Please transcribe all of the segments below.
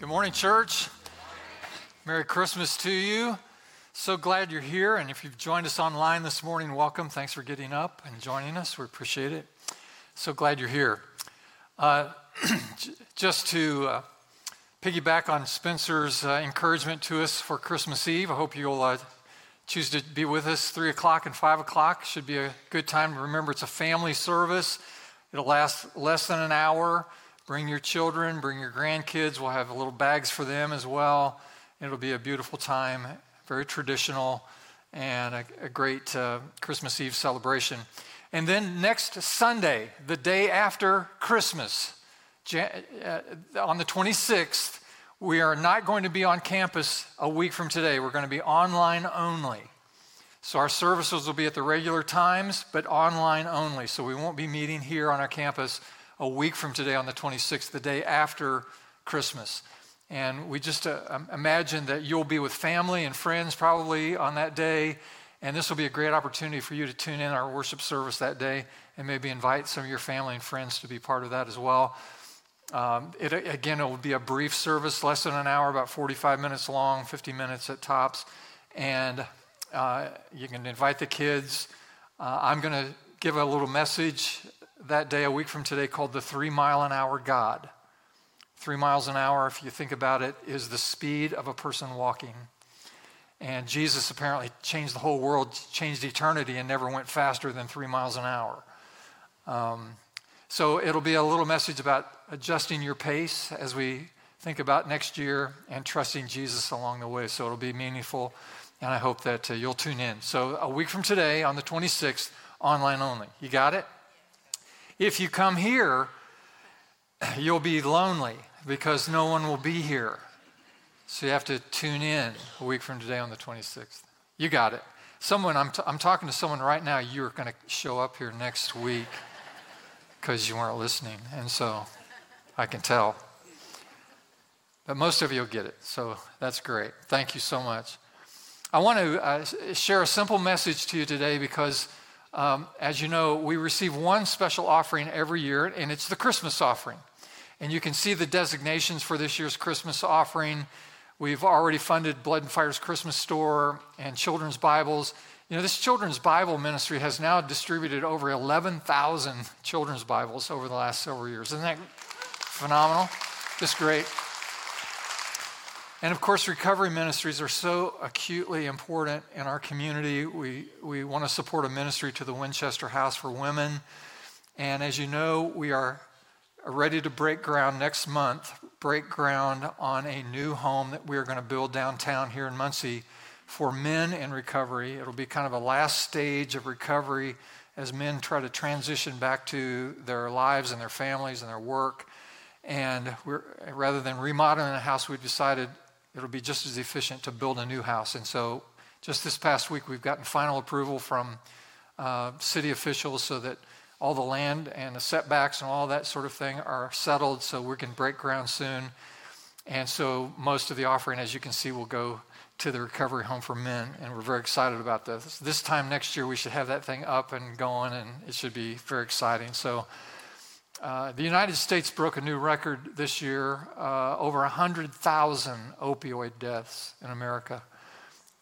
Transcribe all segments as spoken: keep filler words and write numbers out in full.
Good morning, church. Merry Christmas to you. So glad you're here. And if you've joined us online this morning, welcome. Thanks for getting up and joining us. We appreciate it. So glad you're here. Uh, just to uh, piggyback on Spencer's uh, encouragement to us for Christmas Eve, I hope you'll uh, choose to be with us. three o'clock and five o'clock should be a good time. Remember, it's a family service. It'll last less than an hour. Bring your children, bring your grandkids. We'll have little bags for them as well. It'll be a beautiful time, very traditional, and a, a great uh, Christmas Eve celebration. And then next Sunday, the day after Christmas, Jan- uh, on the twenty-sixth, we are not going to be on campus a week from today. We're going to be online only. So our services will be at the regular times, but online only. So we won't be meeting here on our campus a week from today on the twenty-sixth, the day after Christmas. And we just uh, imagine that you'll be with family and friends probably on that day, and this will be a great opportunity for you to tune in our worship service that day and maybe invite some of your family and friends to be part of that as well. Um, it, again, it will be a brief service, less than an hour, about forty-five minutes long, fifty minutes at tops, and uh, you can invite the kids. Uh, I'm going to give a little message that day a week from today called the three mile an hour God. Three miles an hour, if you think about it, is the speed of a person walking. And Jesus apparently changed the whole world, changed eternity, and never went faster than three miles an hour. Um, so it'll be a little message about adjusting your pace as we think about next year and trusting Jesus along the way. So it'll be meaningful, and I hope that uh, you'll tune in. So a week from today, on the twenty-sixth, online only. You got it? If you come here, you'll be lonely because no one will be here. So you have to tune in a week from today on the twenty-sixth. You got it. Someone, I'm, t- I'm talking to someone right now, you're going to show up here next week because you weren't listening. And so I can tell. But most of you will get it. So that's great. Thank you so much. I want to uh, share a simple message to you today because Um, as you know, we receive one special offering every year, and it's the Christmas offering. And you can see the designations for this year's Christmas offering. We've already funded Blood and Fire's Christmas store and children's Bibles. You know, this children's Bible ministry has now distributed over eleven thousand children's Bibles over the last several years. Isn't that phenomenal? Just great. And of course, recovery ministries are so acutely important in our community. We we want to support a ministry to the Winchester House for women. And as you know, we are ready to break ground next month, break ground on a new home that we are going to build downtown here in Muncie for men in recovery. It'll be kind of a last stage of recovery as men try to transition back to their lives and their families and their work. And we're, rather than remodeling a house, we've decided it'll be just as efficient to build a new house. And so just this past week, we've gotten final approval from uh, city officials so that all the land and the setbacks and all that sort of thing are settled so we can break ground soon. And so most of the offering, as you can see, will go to the recovery home for men. And we're very excited about this. This time next year, we should have that thing up and going, and it should be very exciting. So Uh, the United States broke a new record this year, uh, over one hundred thousand opioid deaths in America.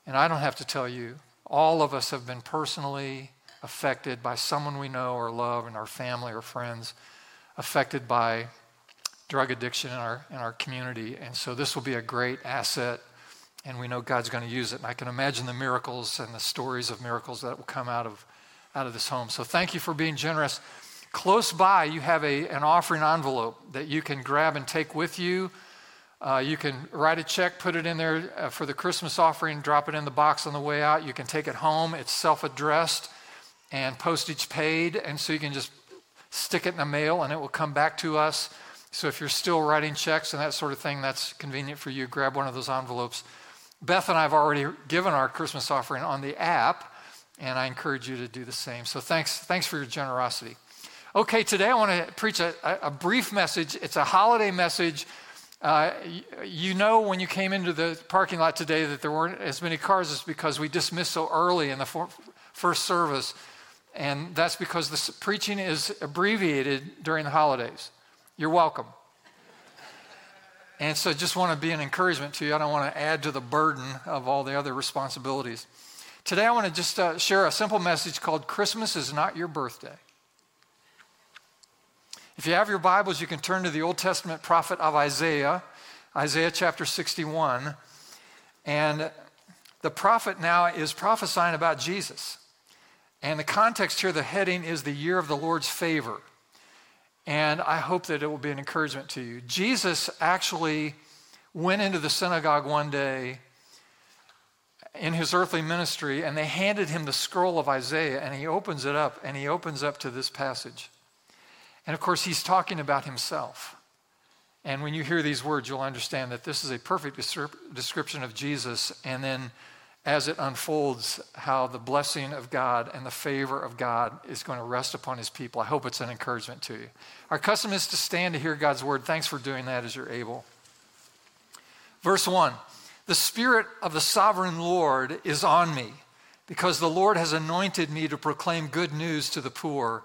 And I don't have to tell you, all of us have been personally affected by someone we know or love and our family or friends, affected by drug addiction in our, in our community. And so this will be a great asset, and we know God's going to use it. And I can imagine the miracles and the stories of miracles that will come out of, out of this home. So thank you for being generous. Close by, you have a, an offering envelope that you can grab and take with you. Uh, you can write a check, put it in there uh, for the Christmas offering, drop it in the box on the way out. You can take it home. It's self-addressed and postage paid, and so you can just stick it in the mail, and it will come back to us. So if you're still writing checks and that sort of thing, that's convenient for you. Grab one of those envelopes. Beth and I have already given our Christmas offering on the app, and I encourage you to do the same. So thanks, thanks for your generosity. Okay, today I want to preach a, a brief message. It's a holiday message. Uh, you know when you came into the parking lot today that there weren't as many cars. It's because we dismissed so early in the for, first service. And that's because the preaching is abbreviated during the holidays. You're welcome. And so just want to be an encouragement to you. I don't want to add to the burden of all the other responsibilities. Today I want to just uh, share a simple message called Christmas is Not Your Birthday. If you have your Bibles, you can turn to the Old Testament prophet of Isaiah, Isaiah chapter sixty-one. And the prophet now is prophesying about Jesus. And the context here, the heading is the year of the Lord's favor. And I hope that it will be an encouragement to you. Jesus actually went into the synagogue one day in his earthly ministry, and they handed him the scroll of Isaiah, and he opens it up, and he opens up to this passage. And of course, he's talking about himself. And when you hear these words, you'll understand that this is a perfect description of Jesus, and then as it unfolds, how the blessing of God and the favor of God is going to rest upon his people. I hope it's an encouragement to you. Our custom is to stand to hear God's word. Thanks for doing that as you're able. Verse one, the Spirit of the Sovereign Lord is on me, because the Lord has anointed me to proclaim good news to the poor.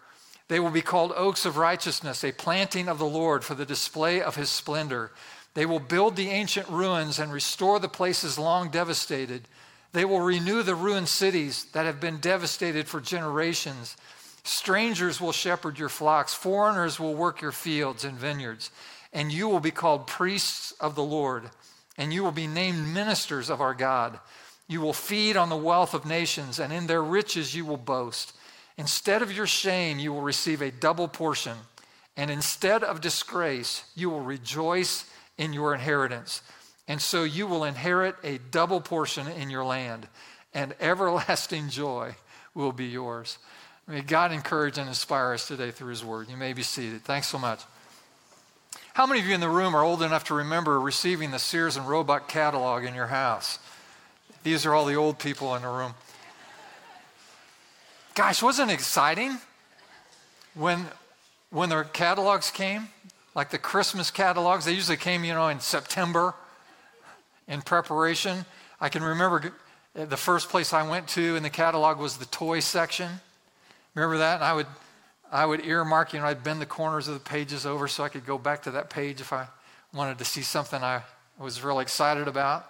They will be called oaks of righteousness, a planting of the Lord for the display of his splendor. They will build the ancient ruins and restore the places long devastated. They will renew the ruined cities that have been devastated for generations. Strangers will shepherd your flocks. Foreigners will work your fields and vineyards. And you will be called priests of the Lord. And you will be named ministers of our God. You will feed on the wealth of nations, and in their riches you will boast. Instead of your shame, you will receive a double portion. And instead of disgrace, you will rejoice in your inheritance. And so you will inherit a double portion in your land, and everlasting joy will be yours. May God encourage and inspire us today through his word. You may be seated. Thanks so much. How many of you in the room are old enough to remember receiving the Sears and Roebuck catalog in your house? These are all the old people in the room. Gosh, wasn't it exciting when, when their catalogs came? Like the Christmas catalogs, they usually came, you know, in September. In preparation, I can remember the first place I went to in the catalog was the toy section. Remember that? And I would, I would earmark, you know, I'd bend the corners of the pages over so I could go back to that page if I wanted to see something I was really excited about.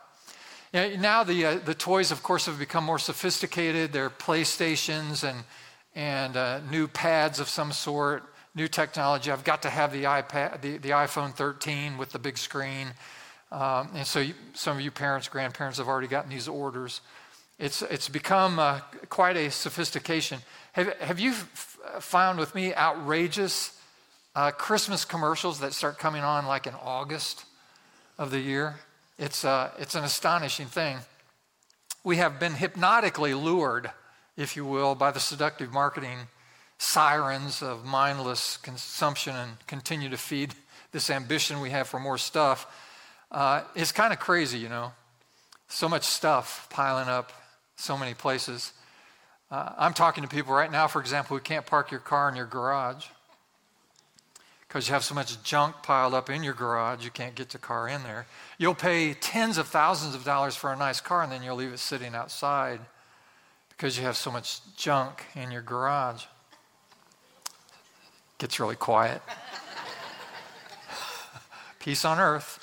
You know, now the uh, the toys, of course, have become more sophisticated. They're PlayStations and and uh, new pads of some sort, new technology. I've got to have the iPad, the, the iPhone thirteen with the big screen. Um, and so you, some of you parents, grandparents have already gotten these orders. It's it's become uh, quite a sophistication. Have have you f- found with me outrageous uh, Christmas commercials that start coming on like in August of the year? It's uh, it's an astonishing thing. We have been hypnotically lured, if you will, by the seductive marketing sirens of mindless consumption and continue to feed this ambition we have for more stuff. Uh, it's kind of crazy, you know, so much stuff piling up so many places. Uh, I'm talking to people right now, for example, who can't park your car in your garage because you have so much junk piled up in your garage, you can't get the car in there. You'll pay tens of thousands of dollars for a nice car, and then you'll leave it sitting outside because you have so much junk in your garage. Gets really quiet. Peace on earth.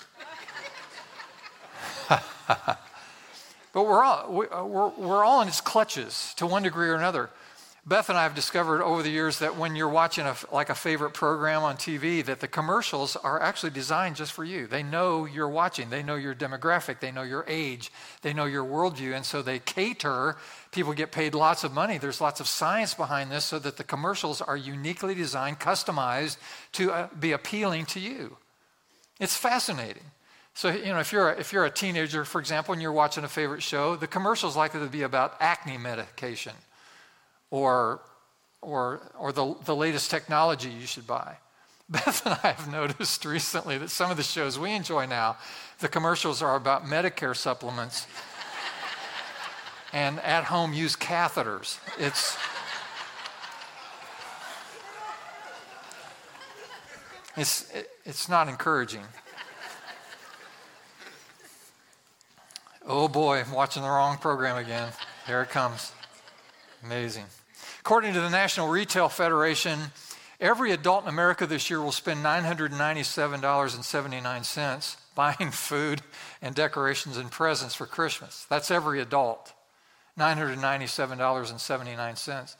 But we're all we're, we're all in its clutches to one degree or another. Beth and I have discovered over the years that when you're watching a, like a favorite program on T V, that the commercials are actually designed just for you. They know you're watching. They know your demographic. They know your age. They know your worldview, and so they cater. People get paid lots of money. There's lots of science behind this so that the commercials are uniquely designed, customized to uh, be appealing to you. It's fascinating. So, you know, if you're, a, if you're a teenager, for example, and you're watching a favorite show, the commercial's likely to be about acne medication or or, or the, the latest technology you should buy. Beth and I have noticed recently that some of the shows we enjoy now, the commercials are about Medicare supplements and at-home use catheters. It's it's it's not encouraging. Oh boy, I'm watching the wrong program again. Here it comes. Amazing. According to the National Retail Federation, every adult in America this year will spend nine hundred ninety-seven dollars and seventy-nine cents buying food and decorations and presents for Christmas. That's every adult, nine hundred ninety-seven dollars and seventy-nine cents.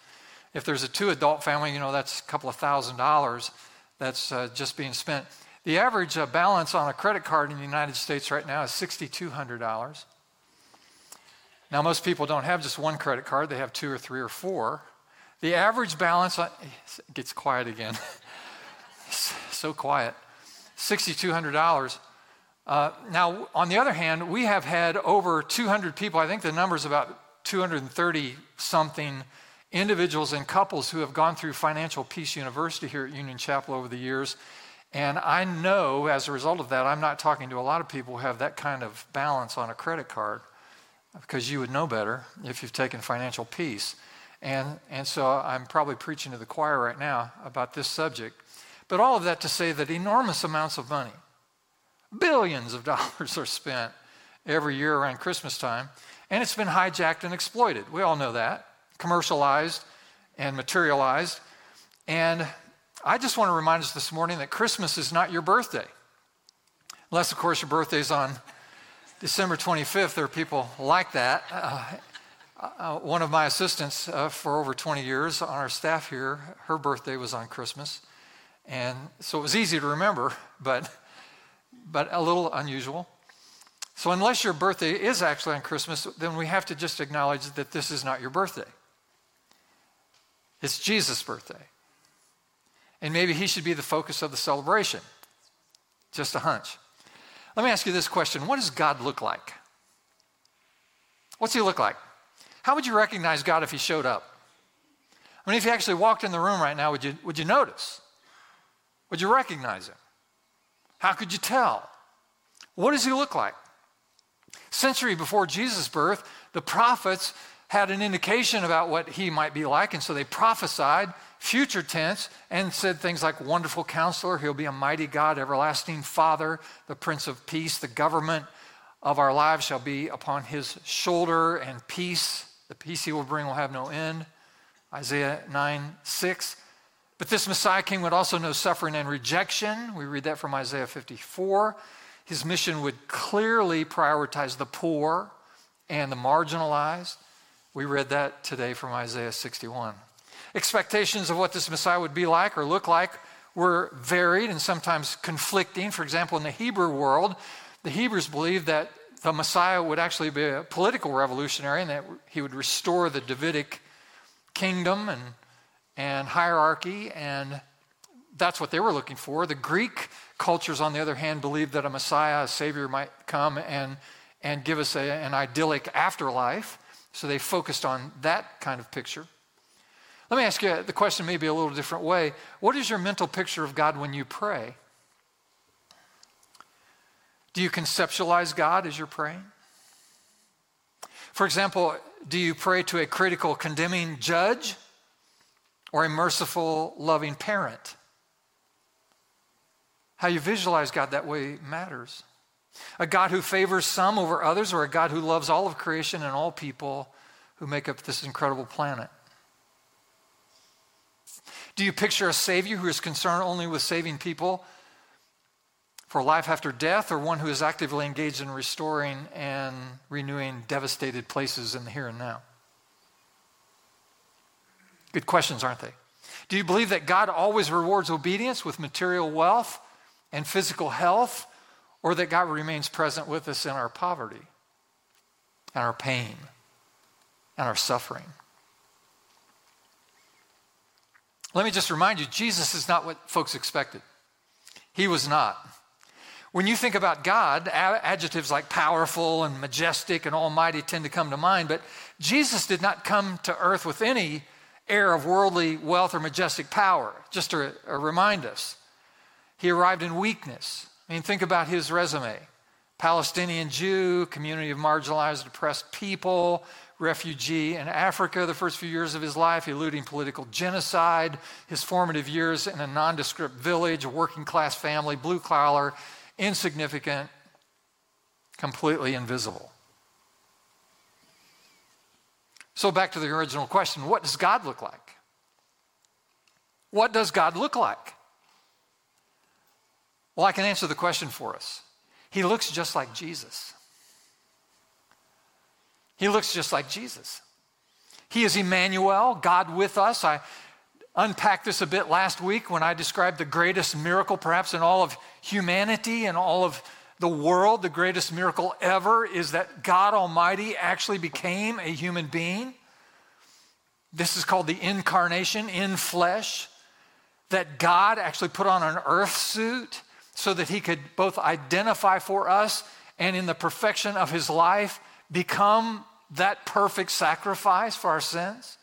If there's a two-adult family, you know, that's a couple of thousand dollars that's uh, just being spent. The average uh, balance on a credit card in the United States right now is six thousand two hundred dollars. Now, most people don't have just one credit card. They have two or three or four. The average balance, on, it gets quiet again, so quiet, six thousand two hundred dollars. Uh, now, on the other hand, we have had over two hundred people, I think the number's about two hundred thirty something individuals and couples who have gone through Financial Peace University here at Union Chapel over the years. And I know as a result of that, I'm not talking to a lot of people who have that kind of balance on a credit card, because you would know better if you've taken Financial Peace. And and so I'm probably preaching to the choir right now about this subject. But all of that to say that enormous amounts of money, billions of dollars, are spent every year around Christmas time. And it's been hijacked and exploited. We all know that. Commercialized and materialized. And I just want to remind us this morning that Christmas is not your birthday. Unless, of course, your birthday's on December twenty-fifth. There are people like that. Uh, Uh, one of my assistants uh, for over twenty years on our staff here, her birthday was on Christmas. And so it was easy to remember, but but a little unusual. So unless your birthday is actually on Christmas, then we have to just acknowledge that this is not your birthday. It's Jesus' birthday. And maybe he should be the focus of the celebration. Just a hunch. Let me ask you this question. What does God look like? What's he look like? How would you recognize God if he showed up? I mean, if he actually walked in the room right now, would you, would you notice? Would you recognize him? How could you tell? What does he look like? A century before Jesus' birth, the prophets had an indication about what he might be like, and so they prophesied, future tense, and said things like, wonderful counselor, he'll be a mighty God, everlasting Father, the Prince of Peace, the government of our lives shall be upon his shoulder, and peace. The peace he will bring will have no end, Isaiah nine six. But this Messiah king would also know suffering and rejection. We read that from Isaiah fifty-four. His mission would clearly prioritize the poor and the marginalized. We read that today from Isaiah sixty-one. Expectations of what this Messiah would be like or look like were varied and sometimes conflicting. For example, in the Hebrew world, the Hebrews believed that the Messiah would actually be a political revolutionary and that he would restore the Davidic kingdom and, and hierarchy, and that's what they were looking for. The Greek cultures, on the other hand, believed that a Messiah, a Savior, might come and, and give us a, an idyllic afterlife, so they focused on that kind of picture. Let me ask you the question maybe a little different way. What is your mental picture of God when you pray? Do you conceptualize God as you're praying? For example, do you pray to a critical, condemning judge or a merciful, loving parent? How you visualize God that way matters. A God who favors some over others, or a God who loves all of creation and all people who make up this incredible planet? Do you picture a Savior who is concerned only with saving people for life after death, or one who is actively engaged in restoring and renewing devastated places in the here and now? Good questions, aren't they? Do you believe that God always rewards obedience with material wealth and physical health, or that God remains present with us in our poverty and our pain and our suffering? Let me just remind you, Jesus is not what folks expected. He was not. When you think about God, adjectives like powerful and majestic and almighty tend to come to mind, but Jesus did not come to earth with any air of worldly wealth or majestic power, just to remind us. He arrived in weakness. I mean, think about his resume. Palestinian Jew, community of marginalized, oppressed people, refugee in Africa the first few years of his life, eluding political genocide, his formative years in a nondescript village, a working-class family, blue-collar, insignificant, completely invisible. So back to the original question, what does God look like? What does God look like? Well, I can answer the question for us. He looks just like Jesus. He looks just like Jesus. He is Emmanuel, God with us. I unpacked this a bit last week when I described the greatest miracle perhaps in all of humanity and all of the world. The greatest miracle ever is that God Almighty actually became a human being. This is called the incarnation, in flesh, that God actually put on an earth suit so that he could both identify for us and in the perfection of his life become that perfect sacrifice for our sins.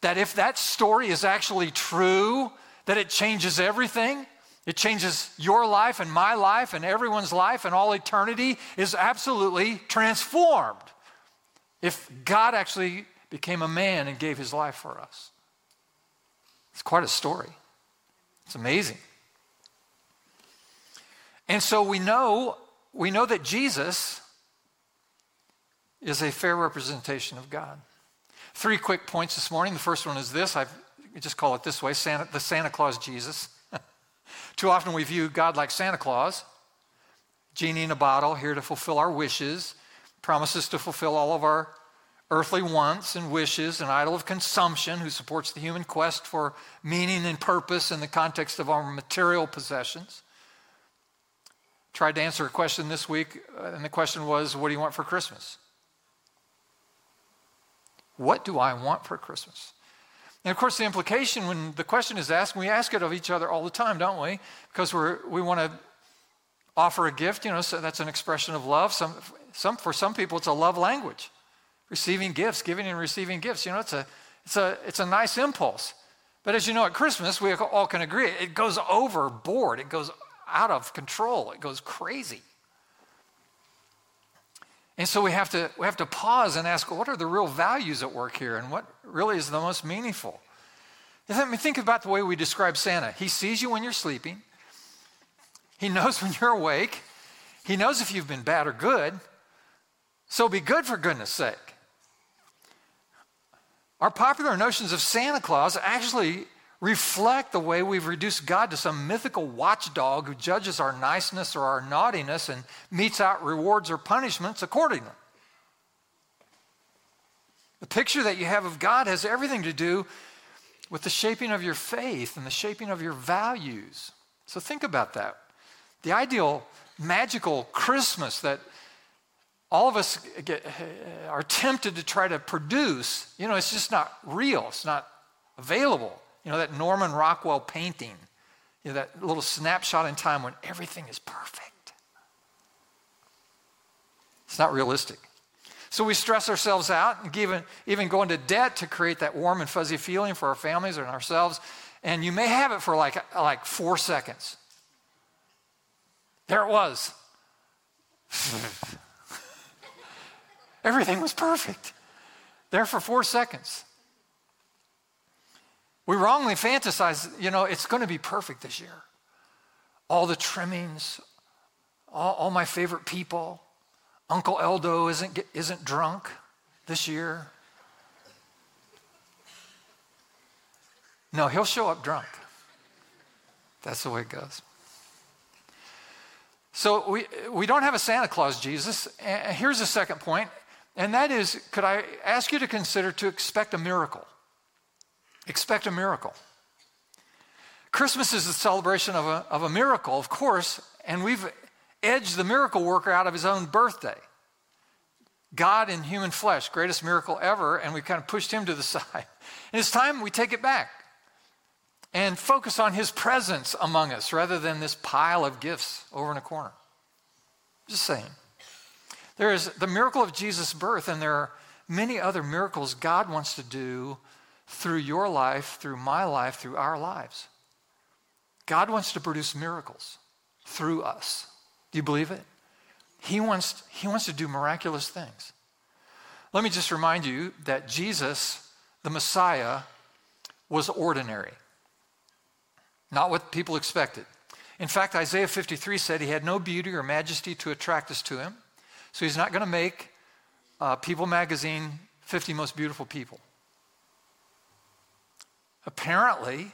That if that story is actually true, that it changes everything. It changes your life and my life and everyone's life, and all eternity is absolutely transformed if God actually became a man and gave his life for us. It's quite a story. It's amazing. And so we know, we know that Jesus is a fair representation of God. Three quick points this morning. The first one is this. I've, I just call it this way, Santa, the Santa Claus Jesus. Too often we view God like Santa Claus, genie in a bottle, here to fulfill our wishes, promises to fulfill all of our earthly wants and wishes, an idol of consumption who supports the human quest for meaning and purpose in the context of our material possessions. Tried to answer a question this week, and the question was, what do you want for Christmas? What do I want for Christmas? And of course, the implication when the question is asked, we ask it of each other all the time, don't we? Because we're, we want to offer a gift, you know, so that's an expression of love. Some, some, for some people, it's a love language. Receiving gifts, giving and receiving gifts. You know, it's a, it's a, it's a nice impulse. But as you know, at Christmas, we all can agree, it goes overboard. It goes out of control. It goes crazy. And so we have to we have to pause and ask, what are the real values at work here, and what really is the most meaningful? And let me think about the way we describe Santa. He sees you when you're sleeping. He knows when you're awake. He knows if you've been bad or good. So be good, for goodness sake. Our popular notions of Santa Claus actually reflect the way we've reduced God to some mythical watchdog who judges our niceness or our naughtiness and metes out rewards or punishments accordingly. The picture that you have of God has everything to do with the shaping of your faith and the shaping of your values. So think about that. The ideal magical Christmas that all of us get, are tempted to try to produce, you know, it's just not real. It's not available. You know, that Norman Rockwell painting, you know, that little snapshot in time when everything is perfect. It's not realistic. So we stress ourselves out and even, even go into debt to create that warm and fuzzy feeling for our families and ourselves. And you may have it for like, like four seconds. There it was. Everything was perfect. There for four seconds. We wrongly fantasize, you know, it's going to be perfect this year. All the trimmings, all, all my favorite people. Uncle Eldo isn't, isn't drunk this year. No, he'll show up drunk. That's the way it goes. So we, we don't have a Santa Claus Jesus. And here's the second point, and that is, could I ask you to consider to expect a miracle? Expect a miracle. Christmas is the celebration of a, of a miracle, of course, and we've edged the miracle worker out of his own birthday. God in human flesh, greatest miracle ever, and we've kind of pushed him to the side. And it's time we take it back and focus on his presence among us rather than this pile of gifts over in a corner. Just saying. There is the miracle of Jesus' birth, and there are many other miracles God wants to do through your life, through my life, through our lives. God wants to produce miracles through us. Do you believe it? He wants, he wants to do miraculous things. Let me just remind you that Jesus, the Messiah, was ordinary. Not what people expected. In fact, Isaiah fifty-three said he had no beauty or majesty to attract us to him. So he's not going to make uh, People magazine fifty most beautiful people. Apparently,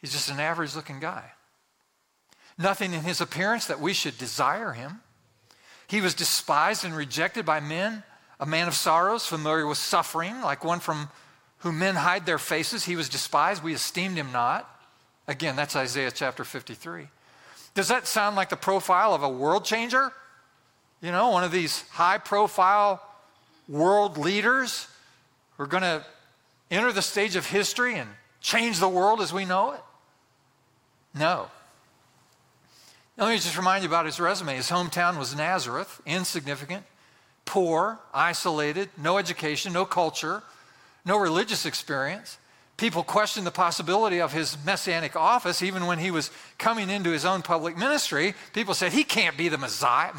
he's just an average-looking guy. Nothing in his appearance that we should desire him. He was despised and rejected by men, a man of sorrows, familiar with suffering, like one from whom men hide their faces. He was despised. We esteemed him not. Again, that's Isaiah chapter fifty-three. Does that sound like the profile of a world changer? You know, one of these high-profile world leaders who are going to enter the stage of history and change the world as we know it? No. Now, let me just remind you about his resume. His hometown was Nazareth, insignificant, poor, isolated, no education, no culture, no religious experience. People questioned the possibility of his messianic office. Even when he was coming into his own public ministry, people said, he can't be the Messiah.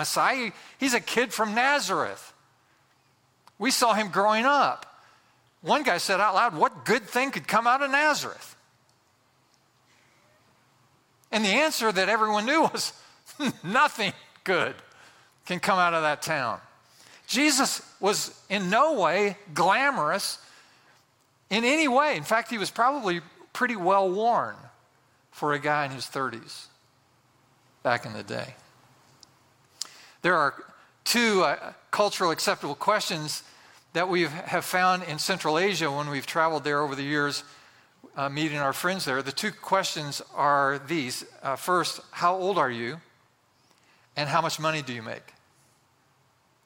He's a kid from Nazareth. We saw him growing up. One guy said out loud, what good thing could come out of Nazareth? And the answer that everyone knew was, nothing good can come out of that town. Jesus was in no way glamorous in any way. In fact, he was probably pretty well worn for a guy in his thirties back in the day. There are two uh, culturally acceptable questions that we have found in Central Asia when we've traveled there over the years, uh, meeting our friends there. The two questions are these. Uh, first, how old are you? And how much money do you make?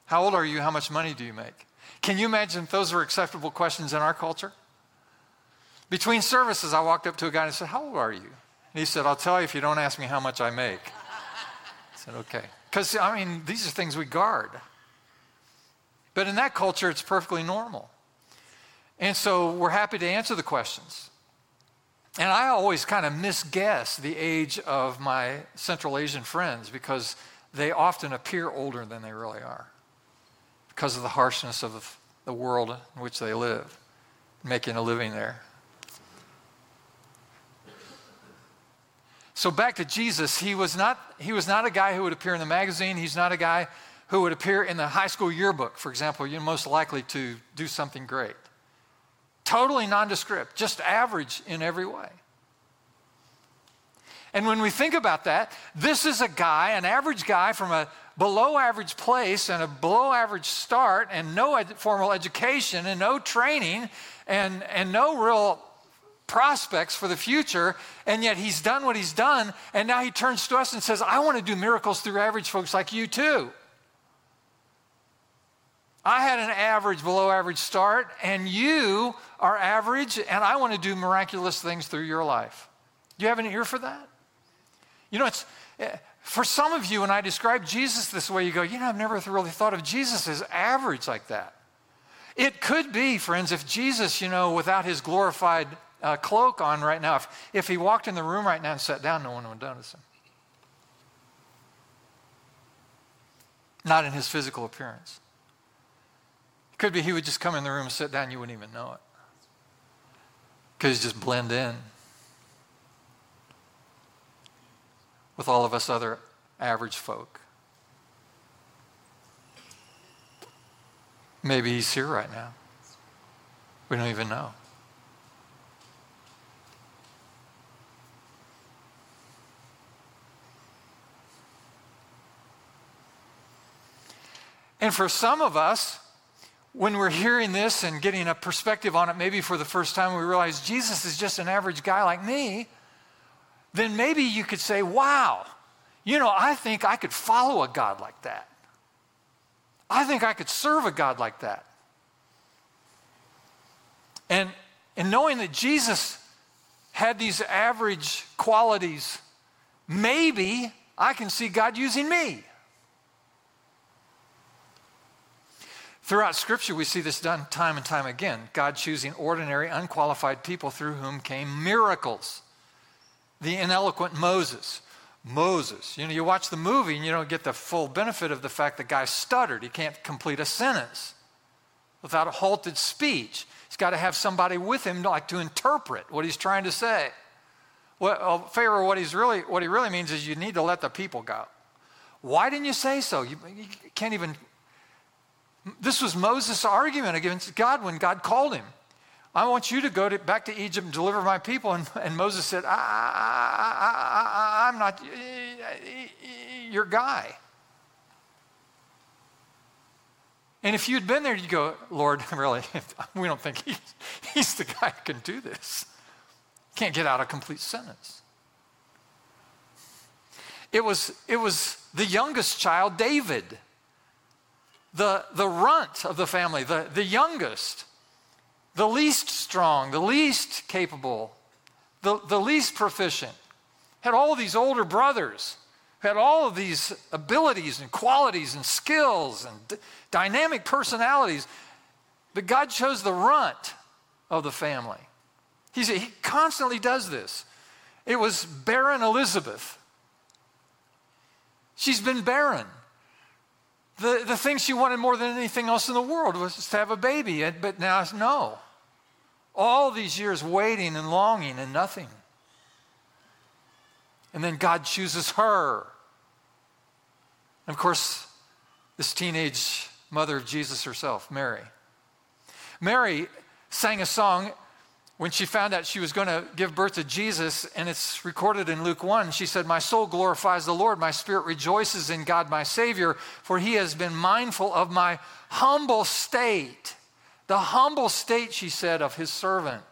How old are you? How much money do you make? Can you imagine if those are acceptable questions in our culture? Between services, I walked up to a guy and said, how old are you? And he said, I'll tell you if you don't ask me how much I make. I said, okay. Because, I mean, these are things we guard. But in that culture, it's perfectly normal. And so we're happy to answer the questions. And I always kind of misguess the age of my Central Asian friends because they often appear older than they really are, because of the harshness of the world in which they live, making a living there. So back to Jesus, he was not he was not a guy who would appear in the magazine. He's not a guy who would appear in the high school yearbook, for example. You're most likely to do something great. Totally nondescript, just average in every way. And when we think about that, this is a guy, an average guy from a below average place and a below average start and no ed- formal education and no training and, and no real prospects for the future, and yet he's done what he's done, and now he turns to us and says, I want to do miracles through average folks like you too. I had an average, below average start, and you are average, and I want to do miraculous things through your life. Do you have an ear for that? You know, it's... For some of you, when I describe Jesus this way, you go, you know, I've never really thought of Jesus as average like that. It could be, friends, if Jesus, you know, without his glorified uh, cloak on right now, if, if he walked in the room right now and sat down, no one would notice him. Not in his physical appearance. It could be he would just come in the room and sit down, you wouldn't even know it. Because he'd just blend in with all of us other average folk. Maybe he's here right now. We don't even know. And for some of us, when we're hearing this and getting a perspective on it, maybe for the first time we realize Jesus is just an average guy like me, then maybe you could say, wow, you know, I think I could follow a God like that. I think I could serve a God like that. And, and knowing that Jesus had these average qualities, maybe I can see God using me. Throughout Scripture, we see this done time and time again. God choosing ordinary, unqualified people through whom came miracles. the ineloquent Moses. Moses. You know, you watch the movie and you don't get the full benefit of the fact the guy stuttered. He can't complete a sentence without a halted speech. He's got to have somebody with him to, like to interpret what he's trying to say. Well, Pharaoh, what he's really, what he really means is you need to let the people go. Why didn't you say so? You, you can't even. This was Moses' argument against God when God called him. I want you to go to, back to Egypt and deliver my people. And, and Moses said, I, I, I, I'm not your guy. And if you'd been there, you'd go, Lord, really, we don't think he's, he's the guy who can do this. Can't get out a complete sentence. It was, it was the youngest child, David, the, the runt of the family, the, the youngest, the least strong, the least capable, the, the least proficient, had all these older brothers, had all of these abilities and qualities and skills and d- dynamic personalities, but God chose the runt of the family. He's, he constantly does this. It was barren Elizabeth. She's been barren. The, the thing she wanted more than anything else in the world was to have a baby, but now it's no. All these years waiting and longing and nothing. And then God chooses her. And of course, this teenage mother of Jesus herself, Mary. Mary sang a song when she found out she was going to give birth to Jesus, and it's recorded in Luke one. She said, "My soul glorifies the Lord. My spirit rejoices in God, my Savior, for he has been mindful of my humble state." The humble state, she said, of his servant.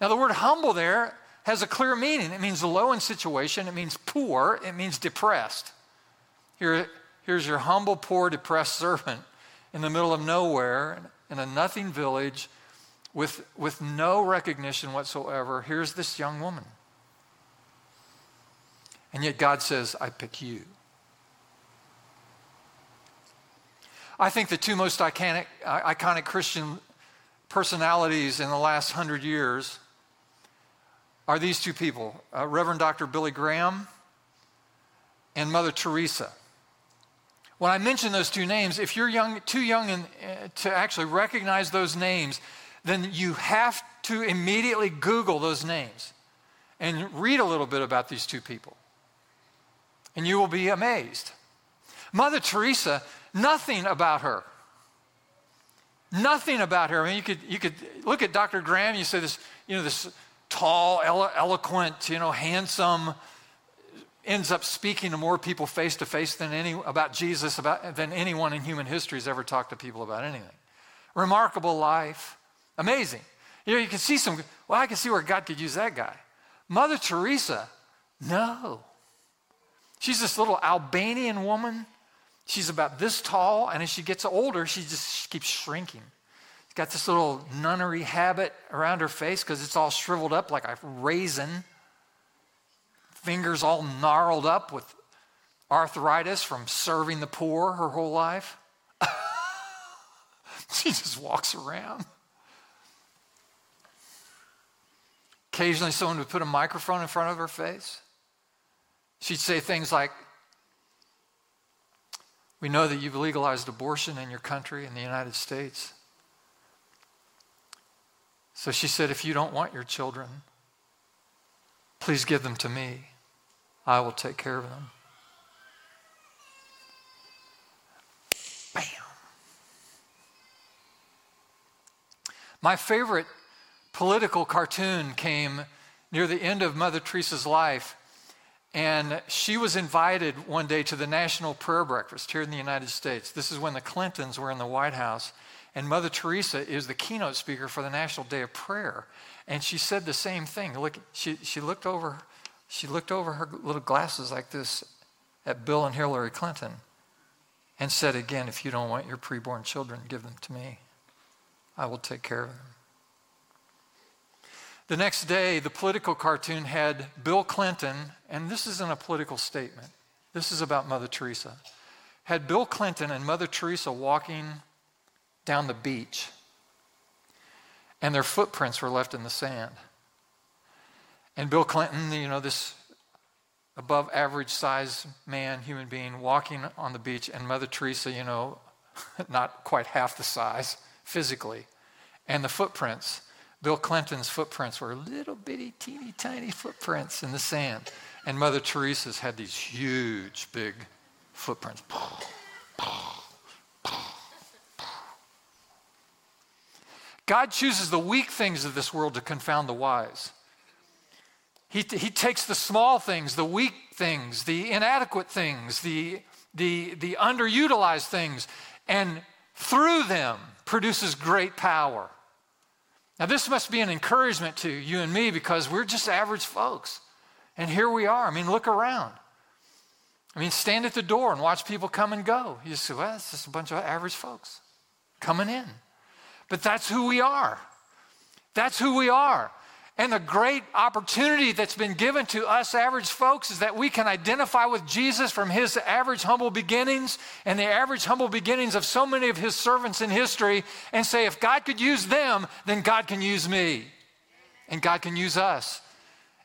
Now, the word humble there has a clear meaning. It means low in situation. It means poor. It means depressed. Here, here's your humble, poor, depressed servant in the middle of nowhere in a nothing village with, with no recognition whatsoever. Here's this young woman. And yet God says, "I pick you." I think the two most iconic, iconic Christian personalities in the last hundred years are these two people, uh, Reverend Doctor Billy Graham and Mother Teresa. When I mention those two names, if you're young, too young in, uh, to actually recognize those names, then you have to immediately Google those names and read a little bit about these two people, and you will be amazed. Mother Teresa, nothing about her. Nothing about her. I mean, you could you could look at Doctor Graham. You say this, you know, this tall, elo- eloquent, you know, handsome, ends up speaking to more people face to face than any about Jesus about than anyone in human history has ever talked to people about anything. Remarkable life, amazing. You know, you can see some. Well, I can see where God could use that guy. Mother Teresa, no. She's this little Albanian woman. She's about this tall, and as she gets older, she just she keeps shrinking. She's got this little nunnery habit around her face because it's all shriveled up like a raisin. Fingers all gnarled up with arthritis from serving the poor her whole life. She just walks around. Occasionally, someone would put a microphone in front of her face. She'd say things like, "We know that you've legalized abortion in your country, in the United States." So she said, "If you don't want your children, please give them to me. I will take care of them." Bam. My favorite political cartoon came near the end of Mother Teresa's life. And she was invited one day to the National Prayer Breakfast here in the United States. This is when the Clintons were in the White House. And Mother Teresa is the keynote speaker for the National Day of Prayer. And she said the same thing. Look, she, she looked over, she looked over her little glasses like this at Bill and Hillary Clinton and said again, "If you don't want your preborn children, give them to me. I will take care of them." The next day, the political cartoon had Bill Clinton, and this isn't a political statement. This is about Mother Teresa. Had Bill Clinton and Mother Teresa walking down the beach, and their footprints were left in the sand. And Bill Clinton, you know, this above average size man, human being, walking on the beach, and Mother Teresa, you know, not quite half the size physically. And the footprints, Bill Clinton's footprints were little bitty, teeny tiny footprints in the sand. And Mother Teresa's had these huge, big footprints. God chooses the weak things of this world to confound the wise. He, he takes the small things, the weak things, the inadequate things, the, the, the underutilized things, and through them produces great power. Now, this must be an encouragement to you and me, because we're just average folks. And here we are. I mean, look around. I mean, stand at the door and watch people come and go. You say, well, it's just a bunch of average folks coming in. But that's who we are. That's who we are. And the great opportunity that's been given to us average folks is that we can identify with Jesus from his average humble beginnings and the average humble beginnings of so many of his servants in history, and say, if God could use them, then God can use me. And God can use us.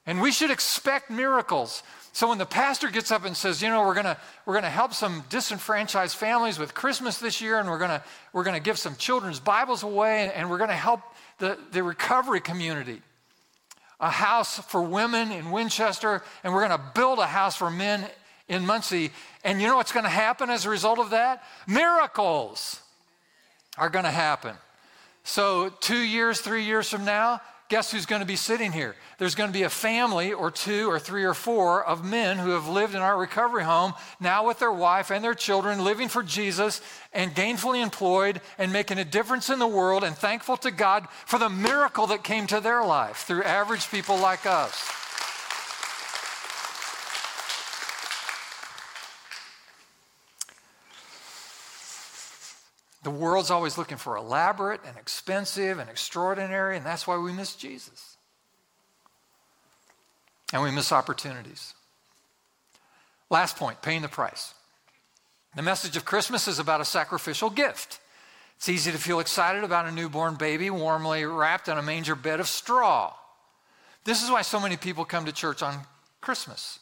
And we should expect miracles. So when the pastor gets up and says, you know, we're gonna we're gonna help some disenfranchised families with Christmas this year, and we're gonna we're gonna give some children's Bibles away, and, and we're gonna help the, the recovery community. A house for women in Winchester, and we're going to build a house for men in Muncie. And you know what's going to happen as a result of that? Miracles are going to happen. So two years, three years from now, guess who's going to be sitting here? There's going to be a family or two or three or four of men who have lived in our recovery home, now with their wife and their children, living for Jesus and gainfully employed and making a difference in the world, and thankful to God for the miracle that came to their life through average people like us. The world's always looking for elaborate and expensive and extraordinary, and that's why we miss Jesus. And we miss opportunities. Last point, paying the price. The message of Christmas is about a sacrificial gift. It's easy to feel excited about a newborn baby warmly wrapped in a manger bed of straw. This is why so many people come to church on Christmas,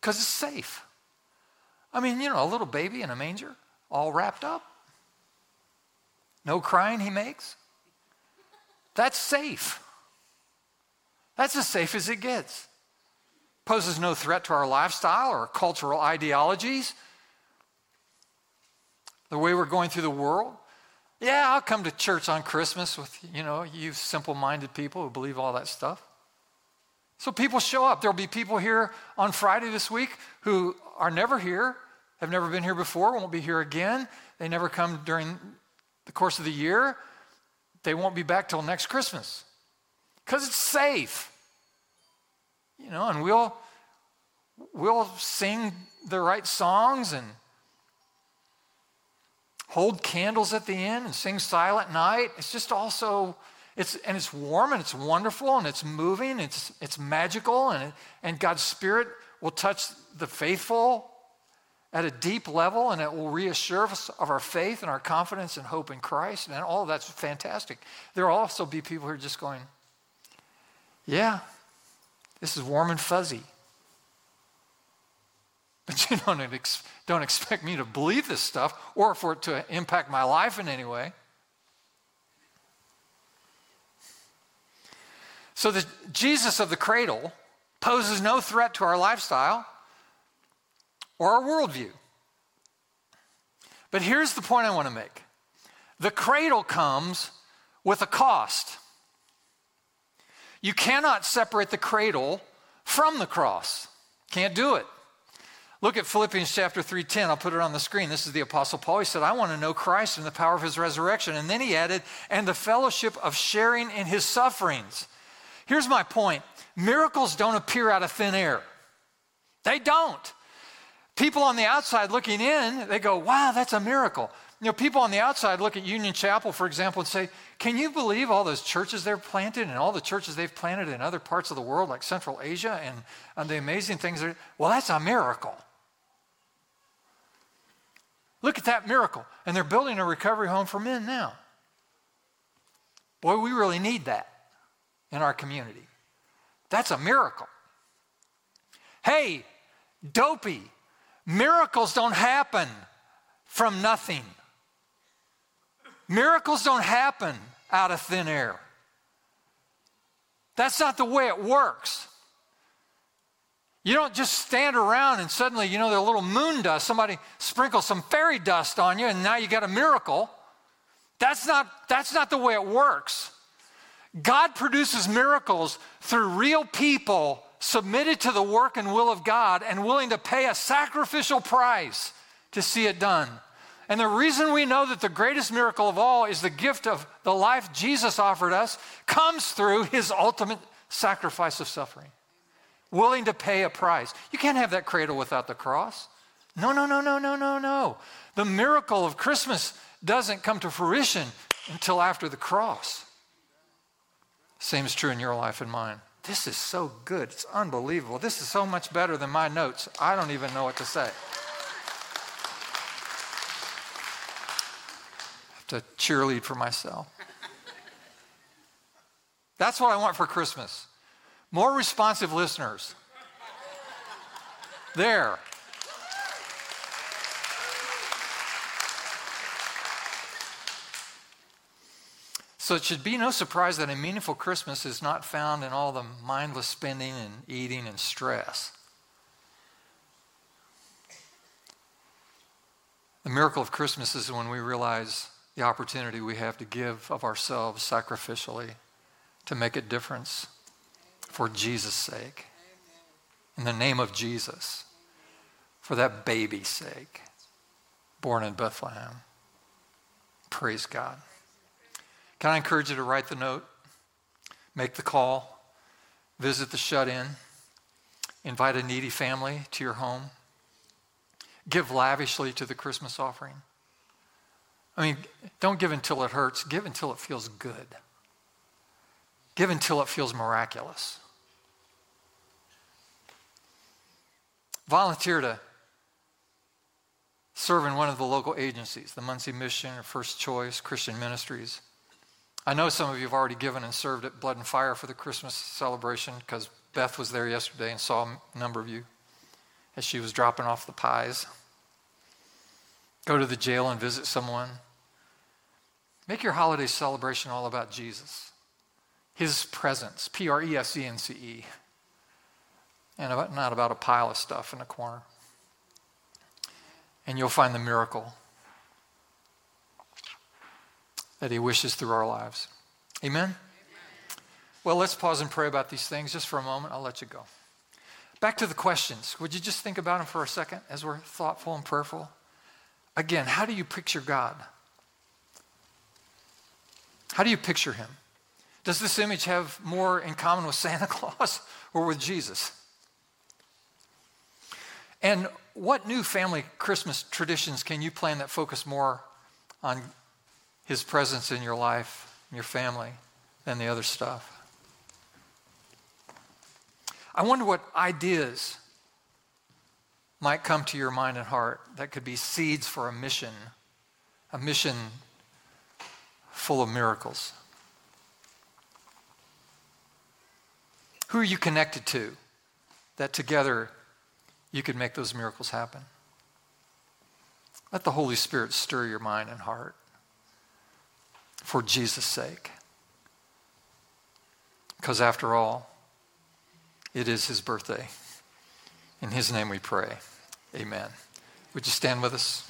because it's safe. I mean, you know, a little baby in a manger, all wrapped up. No crying he makes. That's safe. That's as safe as it gets. Poses no threat to our lifestyle or cultural ideologies, the way we're going through the world. Yeah, I'll come to church on Christmas with, you know, you simple-minded people who believe all that stuff. So people show up. There'll be people here on Friday this week who are never here, have never been here before, won't be here again. They never come during the course of the year. They won't be back till next Christmas, because it's safe, you know. And we'll we'll sing the right songs and hold candles at the end and sing Silent Night. It's just also it's and it's warm and it's wonderful and it's moving. It's it's magical, and it, and God's Spirit will touch the faithful at a deep level, and it will reassure us of our faith and our confidence and hope in Christ, and all of that's fantastic. There will also be people who are just going, yeah, this is warm and fuzzy, but you don't, ex- don't expect me to believe this stuff or for it to impact my life in any way. So the Jesus of the cradle poses no threat to our lifestyle or our worldview. But here's the point I want to make. The cradle comes with a cost. You cannot separate the cradle from the cross. Can't do it. Look at Philippians chapter three ten. I'll put it on the screen. This is the Apostle Paul. He said, I want to know Christ and the power of his resurrection. And then he added, and the fellowship of sharing in his sufferings. Here's my point. Miracles don't appear out of thin air. They don't. People on the outside looking in, they go, wow, that's a miracle. You know, people on the outside look at Union Chapel, for example, and say, can you believe all those churches they've planted and all the churches they've planted in other parts of the world like Central Asia and, and the amazing things there? Well, that's a miracle. Look at that miracle. And they're building a recovery home for men now. Boy, we really need that in our community. That's a miracle. Hey, dopey, miracles don't happen from nothing. Miracles don't happen out of thin air. That's not the way it works. You don't just stand around and suddenly, you know, there's a little moon dust. Somebody sprinkles some fairy dust on you and now you got a miracle. That's not, that's not the way it works. God produces miracles through real people submitted to the work and will of God and willing to pay a sacrificial price to see it done. And the reason we know that the greatest miracle of all is the gift of the life Jesus offered us comes through his ultimate sacrifice of suffering, willing to pay a price. You can't have that cradle without the cross. No, no, no, no, no, no, no. The miracle of Christmas doesn't come to fruition until after the cross. Same is true in your life and mine. This is so good. It's unbelievable. This is so much better than my notes. I don't even know what to say. To cheerlead for myself. That's what I want for Christmas. More responsive listeners. There. So it should be no surprise that a meaningful Christmas is not found in all the mindless spending and eating and stress. The miracle of Christmas is when we realize the opportunity we have to give of ourselves sacrificially to make a difference for Jesus' sake, in the name of Jesus, for that baby's sake, born in Bethlehem. Praise God. Can I encourage you to write the note, make the call, visit the shut-in, invite a needy family to your home, give lavishly to the Christmas offering. I mean, don't give until it hurts. Give until it feels good. Give until it feels miraculous. Volunteer to serve in one of the local agencies, the Muncie Mission or First Choice Christian Ministries. I know some of you have already given and served at Blood and Fire for the Christmas celebration because Beth was there yesterday and saw a number of you as she was dropping off the pies. Go to the jail and visit someone. Make your holiday celebration all about Jesus, his presence, P R E S E N C E, and about, not about a pile of stuff in a corner. And you'll find the miracle that he wishes through our lives. Amen? Amen? Well, let's pause and pray about these things just for a moment. I'll let you go. Back to the questions. Would you just think about them for a second as we're thoughtful and prayerful? Again, how do you picture God? How do you picture him? Does this image have more in common with Santa Claus or with Jesus? And what new family Christmas traditions can you plan that focus more on his presence in your life, in your family, than the other stuff? I wonder what ideas might come to your mind and heart that could be seeds for a mission, a mission full of miracles. Who are you connected to that together you could make those miracles happen? Let the Holy Spirit stir your mind and heart for Jesus' sake. Because after all, it is his birthday. In his name we pray. Amen. Would you stand with us?